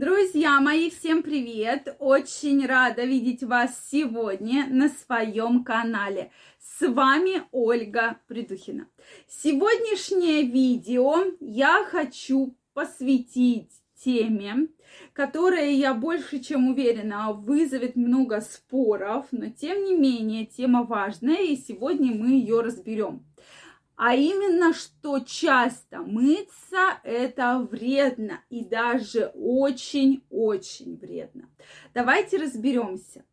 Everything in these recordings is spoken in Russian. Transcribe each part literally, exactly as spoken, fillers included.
Друзья мои, всем привет! Очень рада видеть вас сегодня на своем канале. С вами Ольга Придухина. Сегодняшнее видео я хочу посвятить теме, которая, я больше чем уверена, вызовет много споров, но тем не менее тема важная, и сегодня мы ее разберем. А именно, что часто мыться – это вредно, и даже очень-очень вредно. Давайте разберемся.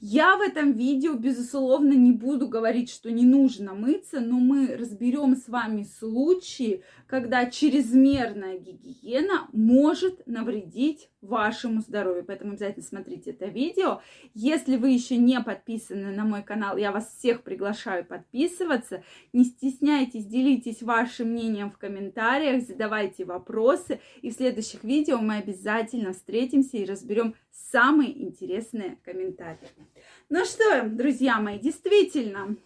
Я в этом видео, безусловно, не буду говорить, что не нужно мыться, но мы разберем с вами случаи, когда чрезмерная гигиена может навредить вашему здоровью. Поэтому обязательно смотрите это видео. Если вы еще не подписаны на мой канал, я вас всех приглашаю подписываться. Не стесняйтесь, делитесь вашим мнением в комментариях, задавайте вопросы. И в следующих видео мы обязательно встретимся и разберем самые интересные комментарии. Ну что, друзья мои, действительно,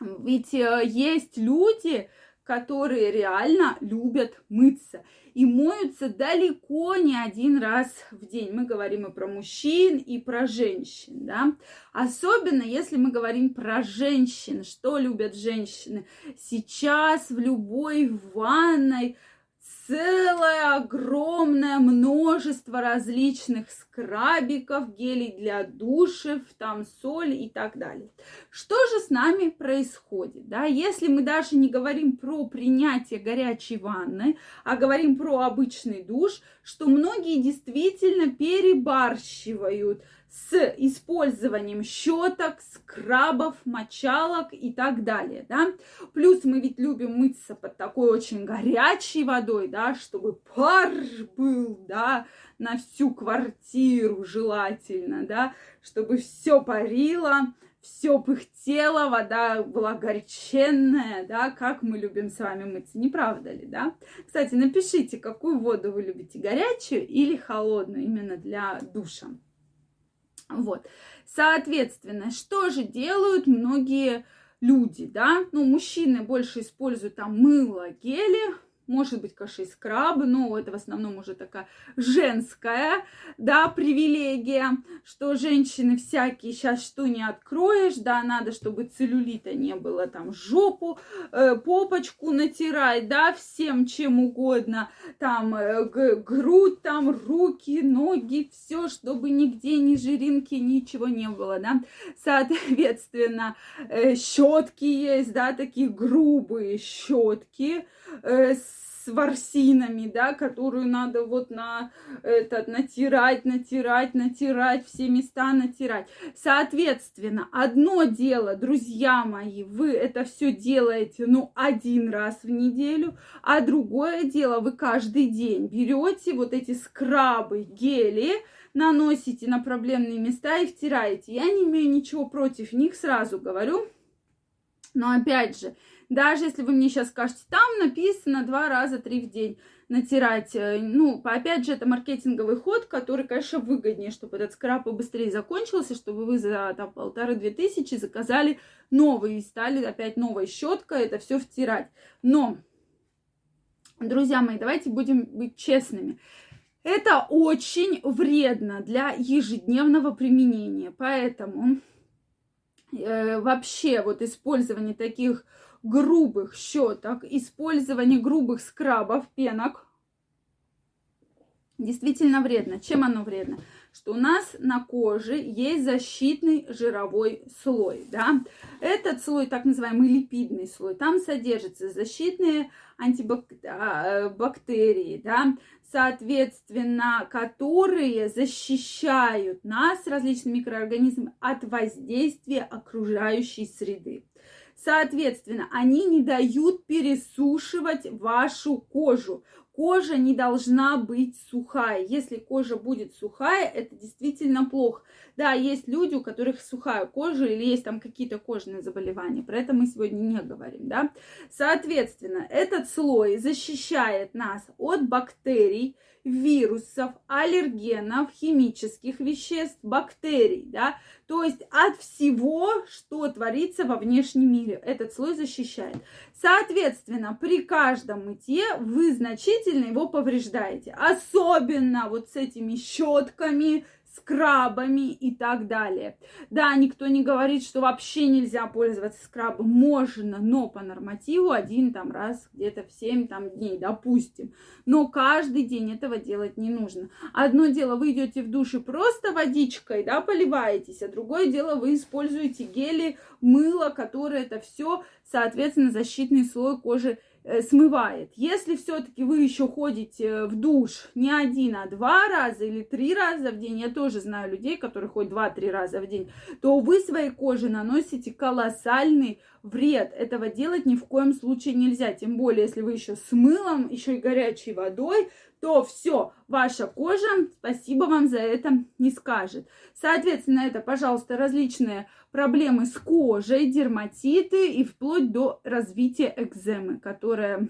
ведь есть люди, которые реально любят мыться и моются далеко не один раз в день. Мы говорим и про мужчин, и про женщин, да? Особенно если мы говорим про женщин, что любят женщины. Сейчас в любой ванной целое огромное множество различных скрабиков, гелей для душев, там соль и так далее. Что же с нами происходит? Да? Если мы даже не говорим про принятие горячей ванны, а говорим про обычный душ, что многие действительно перебарщивают с использованием щеток, скрабов, мочалок и так далее, да. Плюс мы ведь любим мыться под такой очень горячей водой, да, чтобы пар был, да, на всю квартиру желательно, да, чтобы все парило, все пыхтело, вода была горяченная, да, как мы любим с вами мыться, не правда ли, да? Кстати, напишите, какую воду вы любите, горячую или холодную, именно для душа. Вот, соответственно, что же делают многие люди, да, ну, мужчины больше используют там мыло, гели, может быть, конечно, и скрабы, но это в основном уже такая женская, да, привилегия, что женщины всякие, сейчас что не откроешь, да, надо, чтобы целлюлита не было, там, жопу, э, попочку натирать, да, всем чем угодно, там, э, грудь, там, руки, ноги, все, чтобы нигде ни жиринки, ничего не было, да, соответственно, э, щетки есть, да, такие грубые щетки, э, с с ворсинами, да, которую надо вот на этот натирать, натирать, натирать, все места натирать. Соответственно, одно дело, друзья мои, вы это все делаете, ну, один раз в неделю, а другое дело, вы каждый день берете вот эти скрабы, гели, наносите на проблемные места и втираете. Я не имею ничего против них, сразу говорю, но опять же, даже если вы мне сейчас скажете, там написано два раза, три в день натирать. Ну, опять же, это маркетинговый ход, который, конечно, выгоднее, чтобы этот скраб побыстрее закончился, чтобы вы за там, полторы-две тысячи заказали новый и стали опять новой щеткой это все втирать. Но, друзья мои, давайте будем быть честными. Это очень вредно для ежедневного применения, поэтому э, вообще вот использование таких грубых щеток, использование грубых скрабов, пенок действительно вредно. Чем оно вредно? Что у нас на коже есть защитный жировой слой, да? Этот слой, так называемый липидный слой, там содержатся защитные антибактерии, да, соответственно, которые защищают нас, различные микроорганизмы, от воздействия окружающей среды. Соответственно, они не дают пересушивать вашу кожу. Кожа не должна быть сухая. Если кожа будет сухая, это действительно плохо. Да, есть люди, у которых сухая кожа или есть там какие-то кожные заболевания. Про это мы сегодня не говорим, да. Соответственно, этот слой защищает нас от бактерий, вирусов, аллергенов, химических веществ, бактерий, да, то есть от всего, что творится во внешнем мире, этот слой защищает. Соответственно, при каждом мытье вы значительно его повреждаете, особенно вот с этими щетками, скрабами и так далее. Да, никто не говорит, что вообще нельзя пользоваться скрабом. Можно, но по нормативу один там раз где-то в семь там дней, допустим. Но каждый день этого делать не нужно. Одно дело, вы идете в душ и просто водичкой, да, поливаетесь, а другое дело, вы используете гели, мыло, которое это все, соответственно, защитный слой кожи смывает. Если все-таки вы еще ходите в душ не один, а два раза или три раза в день, я тоже знаю людей, которые ходят два-три раза в день, то вы своей коже наносите колоссальный вред. Этого делать ни в коем случае нельзя. Тем более, если вы еще с мылом, еще и горячей водой, то все, ваша кожа спасибо вам за это не скажет. Соответственно, это, пожалуйста, различные проблемы с кожей, дерматиты и вплоть до развития экземы, которая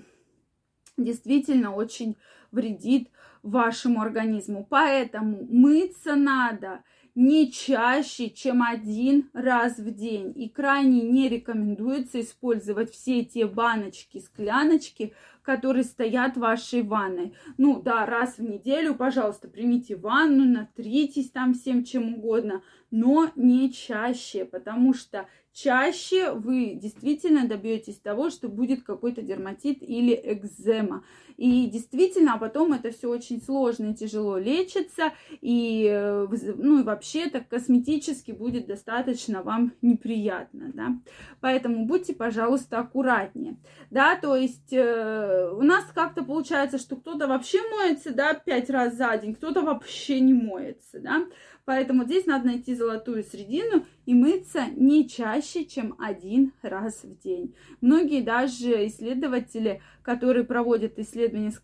действительно очень вредит вашему организму. Поэтому мыться надо не чаще, чем один раз в день. И крайне не рекомендуется использовать все те баночки, скляночки, которые стоят в вашей ванной. Ну да, раз в неделю, пожалуйста, примите ванну, натритесь там всем чем угодно, но не чаще, потому что чаще вы действительно добьетесь того, что будет какой-то дерматит или экзема. И действительно, а потом это все очень сложно и тяжело лечится, и, ну, и вообще так косметически будет достаточно вам неприятно, да. Поэтому будьте, пожалуйста, аккуратнее, да, то есть у нас как-то получается, что кто-то вообще моется, да, пять раз за день, кто-то вообще не моется, да. Поэтому здесь надо найти золотую середину и мыться не чаще, чем один раз в день. Многие даже исследователи, которые проводят исследования с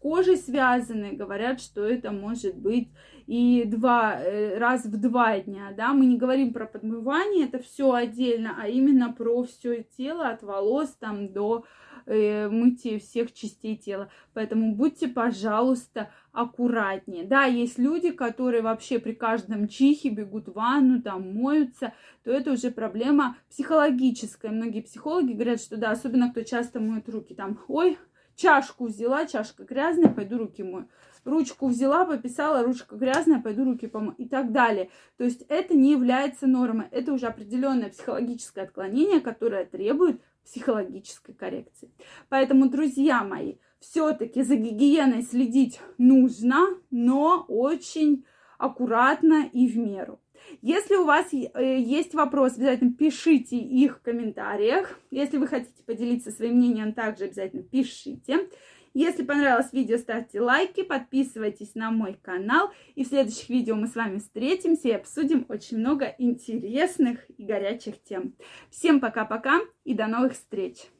кожей связанные, говорят, что это может быть и два, раз в два дня. Да? Мы не говорим про подмывание, это все отдельно, а именно про все тело, от волос там, до мытье всех частей тела. Поэтому будьте, пожалуйста, аккуратнее. Да, есть люди, которые вообще при каждом чихе бегут в ванну, там моются, то это уже проблема психологическая. Многие психологи говорят, что да, особенно кто часто моет руки, там, ой, чашку взяла, чашка грязная, пойду руки мою. Ручку взяла, пописала, ручка грязная, пойду руки помою и так далее. То есть это не является нормой. Это уже определенное психологическое отклонение, которое требует психологической коррекции. Поэтому, друзья мои, все-таки за гигиеной следить нужно, но очень аккуратно и в меру. Если у вас есть вопросы, обязательно пишите их в комментариях. Если вы хотите поделиться своим мнением, также обязательно пишите. Если понравилось видео, ставьте лайки, подписывайтесь на мой канал. И в следующих видео мы с вами встретимся и обсудим очень много интересных и горячих тем. Всем пока-пока и до новых встреч!